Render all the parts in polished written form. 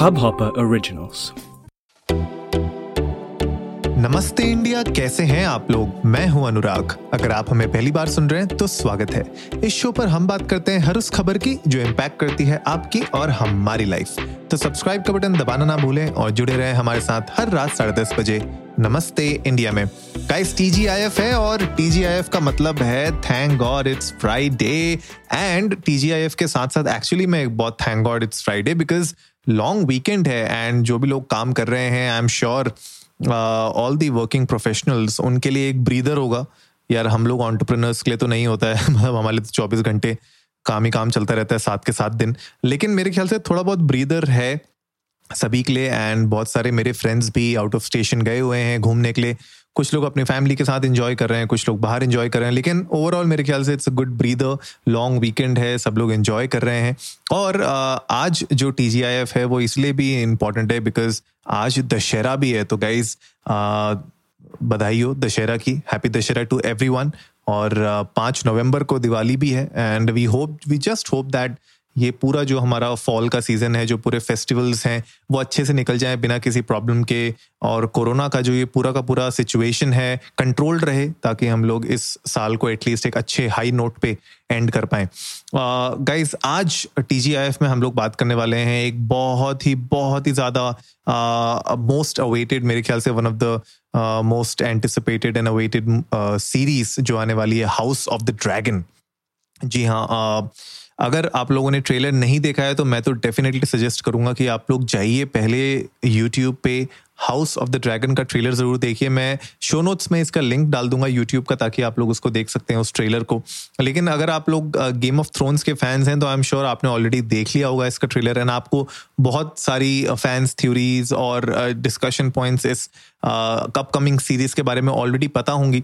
Hubhopper originals. नमस्ते India, कैसे हैं आप लोग? मैं हूं अनुराग। अगर आप हमें पहली बार सुन रहे हैं तो स्वागत है। इस शो पर हम बात करते हैं हर उस खबर की जो इम्पैक्ट करती है आपकी और हमारी लाइफ। तो सब्सक्राइब का बटन दबाना ना भूलें और जुड़े रहें हमारे साथ हर रात 10:30 बजे नमस्ते इंडिया में। गाइस, TGIF है और TGIF का मतलब है thank God it's Friday. And TGIF के साथ साथ एक्चुअली मैं बहुत thank God it's Friday because long weekend है। एंड जो भी लोग काम कर रहे हैं, I am sure all the working professionals, उनके लिए एक ब्रीदर होगा। यार, हम लोग एंटरप्रेन्योर्स के लिए तो नहीं होता है, मतलब हमारे लिए तो 24 घंटे काम ही काम चलता रहता है, 7 के 7 दिन। लेकिन मेरे ख्याल से थोड़ा बहुत ब्रीदर है सभी के लिए। एंड बहुत सारे मेरे फ्रेंड्स भी आउट ऑफ स्टेशन गए हुए हैं घूमने के लिए। कुछ लोग अपनी फैमिली के साथ एंजॉय कर रहे हैं, कुछ लोग बाहर एंजॉय कर रहे हैं। लेकिन ओवरऑल मेरे ख्याल से it's a good breather. Long weekend है, सब लोग एंजॉय कर रहे हैं। और आज जो TGIF है वो इसलिए भी इम्पॉर्टेंट है बिकॉज आज दशहरा भी है। तो गाइज, बधाई हो दशहरा की, हैप्पी दशहरा टू एवरीवन। और 5 नवंबर को दिवाली भी है। And we just hope that ये पूरा जो हमारा फॉल का सीज़न है, जो पूरे फेस्टिवल्स हैं, वो अच्छे से निकल जाए बिना किसी प्रॉब्लम के। और कोरोना का जो ये पूरा का पूरा सिचुएशन है कंट्रोल्ड रहे, ताकि हम लोग इस साल को एटलीस्ट एक अच्छे हाई नोट पे एंड कर पाएँ। गाइज, आज TGIF में हम लोग बात करने वाले हैं एक बहुत ही ज़्यादा मोस्ट अवेटेड, मेरे ख्याल से one of the most anticipated and awaited series जो आने वाली है, हाउस ऑफ द ड्रैगन। जी हाँ, अगर आप लोगों ने ट्रेलर नहीं देखा है तो मैं तो डेफिनेटली सजेस्ट करूंगा कि आप लोग जाइए, पहले YouTube पे हाउस ऑफ द ड्रैगन का ट्रेलर ज़रूर देखिए। मैं शो नोट्स में इसका लिंक डाल दूंगा YouTube का, ताकि आप लोग उसको देख सकते हैं, उस ट्रेलर को। लेकिन अगर आप लोग गेम ऑफ थ्रोन्स के फैंस हैं तो आई एम श्योर आपने ऑलरेडी देख लिया होगा इसका ट्रेलर। एंड आपको बहुत सारी फैंस थ्योरीज और डिस्कशन पॉइंट्स इस अपकमिंग सीरीज़ के बारे में ऑलरेडी पता होंगी।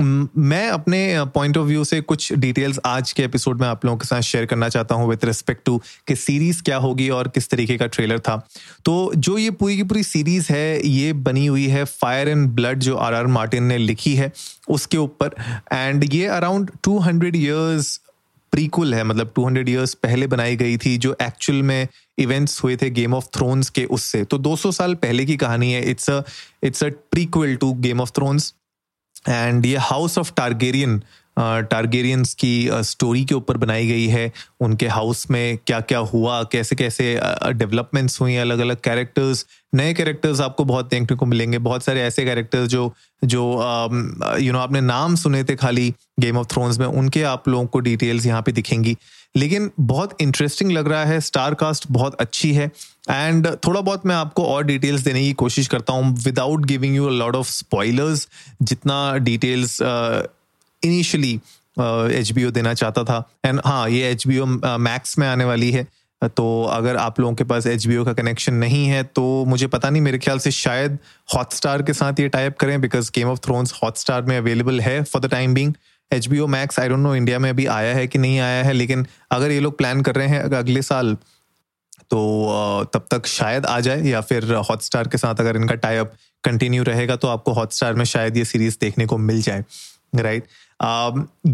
मैं अपने पॉइंट ऑफ व्यू से कुछ डिटेल्स आज के एपिसोड में आप लोगों के साथ शेयर करना चाहता हूं विद रिस्पेक्ट टू कि सीरीज़ क्या होगी और किस तरीके का ट्रेलर था। तो जो ये पूरी की पूरी सीरीज़ है, ये बनी हुई है फायर एंड ब्लड, जो R.R. मार्टिन ने लिखी है, उसके ऊपर। एंड ये अराउंड 200 ईयर्स प्रीक्वल है, मतलब 200 ईयर्स पहले बनाई गई थी, जो एक्चुअल में इवेंट्स हुए थे गेम ऑफ थ्रोन्स के उससे। तो 200 साल पहले की कहानी है। It's a prequel to Game of Thrones. And ये हाउस ऑफ टारगेरियन, टारगेरियंस की स्टोरी के ऊपर बनाई गई है। उनके हाउस में क्या क्या हुआ, कैसे कैसे डेवलपमेंट्स हुई, अलग अलग कैरेक्टर्स, नए कैरेक्टर्स आपको बहुत देखने को मिलेंगे। बहुत सारे ऐसे कैरेक्टर्स जो आपने नाम सुने थे खाली गेम ऑफ थ्रोन्स में, उनके आप लोगों को डिटेल्स यहाँ पे दिखेंगी। लेकिन बहुत इंटरेस्टिंग लग रहा है, स्टार कास्ट बहुत अच्छी है। एंड थोड़ा बहुत मैं आपको और डिटेल्स देने की कोशिश करता हूँ without giving you a lot of spoilers. जितना डिटेल्स इनिशियली HBO देना चाहता था। एंड हाँ, ये HBO Max में आने वाली है, तो अगर आप लोगों के पास HBO का कनेक्शन नहीं है तो मुझे पता नहीं, मेरे ख्याल से शायद हॉटस्टार के साथ ये टाइप करें because Game of Thrones Hotstar में अवेलेबल है for the time being. HBO Max I don't know India में अभी आया है कि नहीं आया है, लेकिन अगर ये लोग प्लान कर रहे हैं अगले साल तो तब तक शायद आ जाए, या फिर हॉटस्टार के साथ अगर इनका टाई अप कंटिन्यू रहेगा तो आपको हॉटस्टार में शायद ये सीरीज़ देखने को मिल जाए। राइट,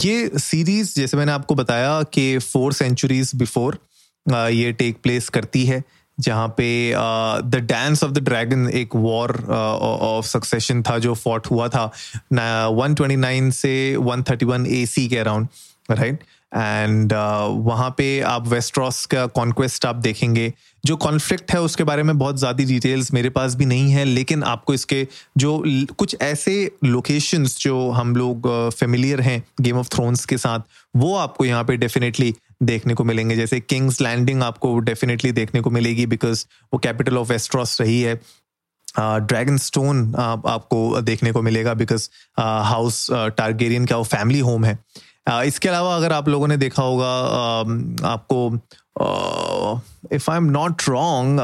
ये सीरीज़, जैसे मैंने आपको बताया कि 4 सेंचुरीज बिफोर ये टेक प्लेस करती है, जहाँ पे the dance of the dragon एक वॉर ऑफ सक्सेशन था जो फॉट हुआ था 129 से 131 AC के अराउंड। राइट, एंड वहाँ पे आप वेस्टरॉस का कॉन्क्वेस्ट आप देखेंगे। जो कॉन्फ्लिक्ट है उसके बारे में बहुत ज़्यादा डिटेल्स मेरे पास भी नहीं है, लेकिन आपको इसके जो कुछ ऐसे लोकेशंस जो हम लोग फेमिलियर हैं गेम ऑफ थ्रोन्स के साथ, वो आपको यहाँ पे डेफिनेटली देखने को मिलेंगे। जैसे किंग्स लैंडिंग आपको डेफिनेटली देखने को मिलेगी बिकॉज वो कैपिटल ऑफ वेस्टरॉस रही है। ड्रैगनस्टोन आपको देखने को मिलेगा बिकॉज हाउस टारगेरियन का वो फैमिली होम है। इसके अलावा अगर आप लोगों ने देखा होगा, आपको if I am not wrong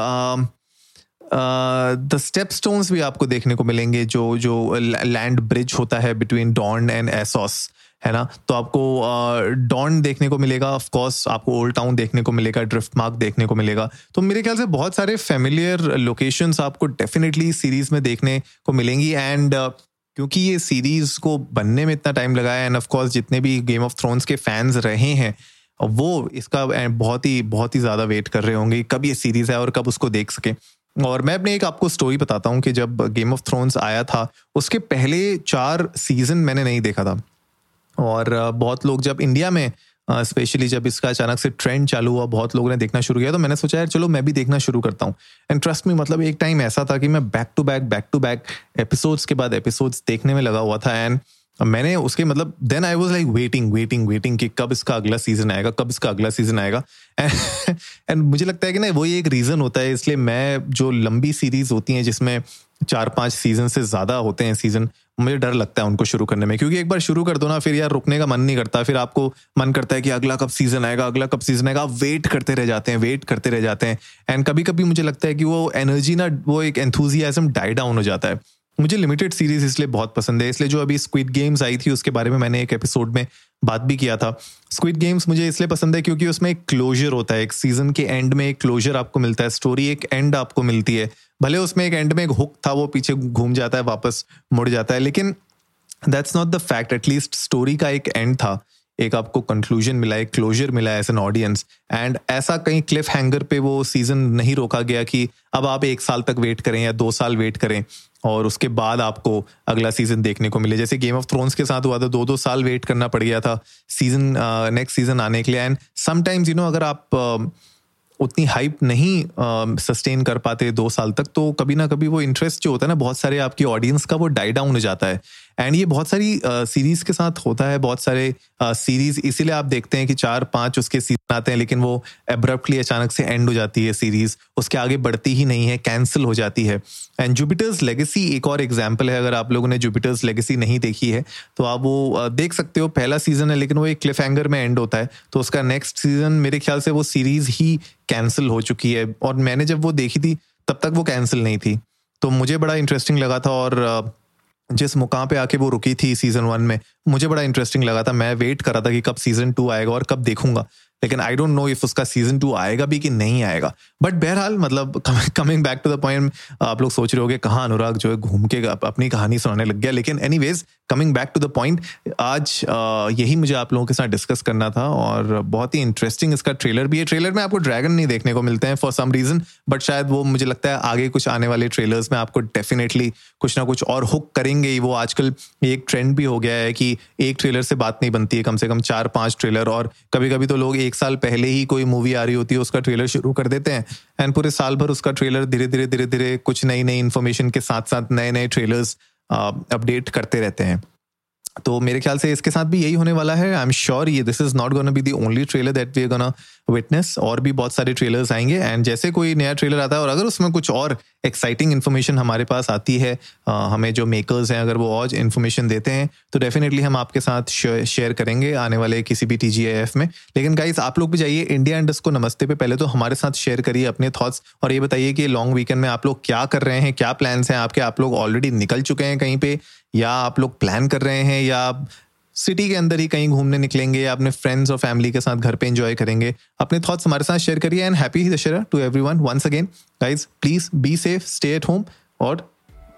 the Stepstones भी आपको देखने को मिलेंगे, जो लैंड ब्रिज होता है बिटवीन डॉर्न एंड एसोस, है ना। तो आपको डॉन देखने को मिलेगा, ऑफ कोर्स आपको ओल्ड टाउन देखने को मिलेगा, ड्रिफ्टमार्क देखने को मिलेगा। तो मेरे ख्याल से बहुत सारे फेमिलियर लोकेशंस आपको डेफिनेटली सीरीज़ में देखने को मिलेंगी। एंड क्योंकि ये सीरीज़ को बनने में इतना टाइम लगा है, एंड ऑफ कोर्स जितने भी गेम ऑफ थ्रोन्स के फैंस रहे हैं और वो इसका बहुत ही ज़्यादा वेट कर रहे होंगे कब ये सीरीज़ है और कब उसको देख सकें। और मैं अपने एक आपको स्टोरी बताता हूँ कि जब गेम ऑफ थ्रोन्स आया था उसके पहले 4 सीज़न मैंने नहीं देखा था। और बहुत लोग जब इंडिया में स्पेशली जब इसका अचानक से ट्रेंड चालू हुआ बहुत लोगों ने देखना शुरू किया, तो मैंने सोचा यार चलो मैं भी देखना शुरू करता हूँ। एंड ट्रस्ट मी, मतलब एक टाइम ऐसा था कि मैं बैक टू बैक एपिसोड्स के बाद एपिसोड्स देखने में लगा हुआ था। एंड मैंने उसके मतलब then I was like waiting कि कब इसका अगला सीजन आएगा एंड मुझे लगता है कि ना वही एक रीज़न होता है, इसलिए मैं जो लंबी सीरीज़ होती हैं जिसमें 4-5 सीज़न से ज़्यादा होते हैं सीज़न, मुझे डर लगता है उनको शुरू करने में, क्योंकि एक बार शुरू कर दो ना फिर यार रुकने का मन नहीं करता। फिर आपको मन करता है कि अगला कब सीज़न आएगा, आप वेट करते रह जाते हैं। एंड कभी कभी मुझे लगता है कि वो एनर्जी ना, वो एक एंथुजियाज्म डाई डाउन हो जाता है। मुझे लिमिटेड सीरीज़ इसलिए बहुत पसंद है, इसलिए जो अभी स्क्विड गेम्स आई थी उसके बारे में मैंने एक एपिसोड में बात भी किया था। स्क्विड गेम्स मुझे इसलिए पसंद है क्योंकि उसमें एक क्लोजर होता है, एक सीज़न के एंड में एक क्लोजर आपको मिलता है, स्टोरी एक एंड आपको मिलती है। भले उसमें एक एंड में एक हुक था, वो पीछे घूम जाता है वापस मुड़ जाता है, लेकिन that's not the fact. At least story का एक एंड था, एक आपको कंक्लूजन मिला, एक क्लोजर मिला एज एन ऑडियंस। एंड ऐसा कहीं क्लिफ हैंगर पे वो सीज़न नहीं रोका गया कि अब आप 1 साल तक वेट करें या 2 साल वेट करें और उसके बाद आपको अगला सीज़न देखने को मिले, जैसे गेम ऑफ थ्रोन्स के साथ हुआ था। 2-2 साल वेट करना पड़ गया था सीज़न नेक्स्ट सीज़न आने के लिए। एंड समटाइम्स यू नो अगर आप उतनी हाइप नहीं सस्टेन कर पाते 2 साल तक, तो कभी ना कभी वो इंटरेस्ट जो होता है ना बहुत सारे आपकी ऑडियंस का, वो डाई डाउन हो जाता है। एंड ये बहुत सारी सीरीज़ के साथ होता है, बहुत सारे सीरीज़ इसीलिए आप देखते हैं कि 4-5 उसके सीजन आते हैं लेकिन वो एब्रप्टली अचानक से एंड हो जाती है सीरीज़, उसके आगे बढ़ती ही नहीं है, कैंसिल हो जाती है। एंड जुपिटर्स लेगेसी एक और एग्जाम्पल है, अगर आप लोगों ने जुपिटर्स लेगेसी नहीं देखी है तो आप वो देख सकते हो। पहला सीज़न है लेकिन वो एक क्लिफ हैंगर में एंड होता है, तो उसका नेक्स्ट सीज़न मेरे ख्याल से वो सीरीज़ ही कैंसिल हो चुकी है, और मैंने जब वो देखी थी तब तक वो कैंसिल नहीं थी, तो मुझे बड़ा इंटरेस्टिंग लगा था। और जिस मुकाम पे आके वो रुकी थी सीज़न 1 में, मुझे बड़ा इंटरेस्टिंग लगा था। मैं वेट कर रहा था कि कब सीज़न 2 आएगा और कब देखूंगा, लेकिन आई डोंट नो इफ उसका सीज़न 2 आएगा भी कि नहीं आएगा। बट बहरहाल मतलब coming back to the point, आप लोग सोच रहे होंगे कहाँ अनुराग जो है घूम के अपनी कहानी सुनाने लग गया, लेकिन anyways coming back to the point, आज यही मुझे आप लोगों के साथ डिस्कस करना था। और बहुत ही इंटरेस्टिंग इसका ट्रेलर भी है। ट्रेलर में आपको ड्रैगन नहीं देखने को मिलते हैं फॉर सम रीज़न, बट शायद वो मुझे लगता है आगे कुछ आने वाले ट्रेलर्स में आपको डेफिनेटली कुछ ना कुछ और हुक करेंगे ही। वो आजकल एक ट्रेंड भी हो गया है कि एक ट्रेलर से बात नहीं बनती है, कम से कम 4-5 ट्रेलर, और कभी कभी तो लोग 1 साल पहले ही कोई मूवी आ रही होती है उसका ट्रेलर शुरू कर देते हैं एंड पूरे साल भर उसका ट्रेलर धीरे धीरे कुछ नई इन्फॉर्मेशन के साथ नए ट्रेलर्स अपडेट करते रहते हैं। तो मेरे ख्याल से इसके साथ भी यही होने वाला है। आई एम श्योर ये this is not gonna be the only trailer that we are gonna witness, और भी बहुत सारे ट्रेलर्स आएंगे। एंड जैसे कोई नया ट्रेलर आता है और अगर उसमें कुछ और एक्साइटिंग इन्फॉर्मेशन हमारे पास आती है, हमें जो मेकर्स हैं अगर वो और इन्फॉर्मेशन देते हैं तो डेफिनेटली हम आपके साथ शेयर करेंगे आने वाले किसी भी TGIF में। लेकिन गाइज आप लोग भी जाइए India_Namaste पे पहले तो हमारे साथ शेयर करिए अपने थॉट्स, और ये बताइए कि लॉन्ग वीकेंड में आप लोग क्या कर रहे हैं, क्या प्लान्स हैं आपके, आप लोग ऑलरेडी निकल चुके हैं कहीं पे या आप लोग प्लान कर रहे हैं, या आप सिटी के अंदर ही कहीं घूमने निकलेंगे या अपने फ्रेंड्स और फैमिली के साथ घर पे एंजॉय करेंगे। अपने थॉट्स हमारे साथ शेयर करिए। And happy Dussehra to everyone once again guys, please be safe, stay at home और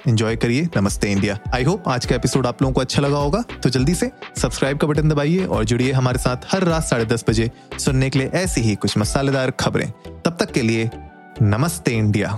एंजॉय करिए नमस्ते इंडिया। आई होप आज का एपिसोड आप लोगों को अच्छा लगा होगा, तो जल्दी से सब्सक्राइब का बटन दबाइए और जुड़िए हमारे साथ हर रात 10:30 बजे सुनने के लिए ऐसी ही कुछ मसालेदार खबरें। तब तक के लिए नमस्ते इंडिया।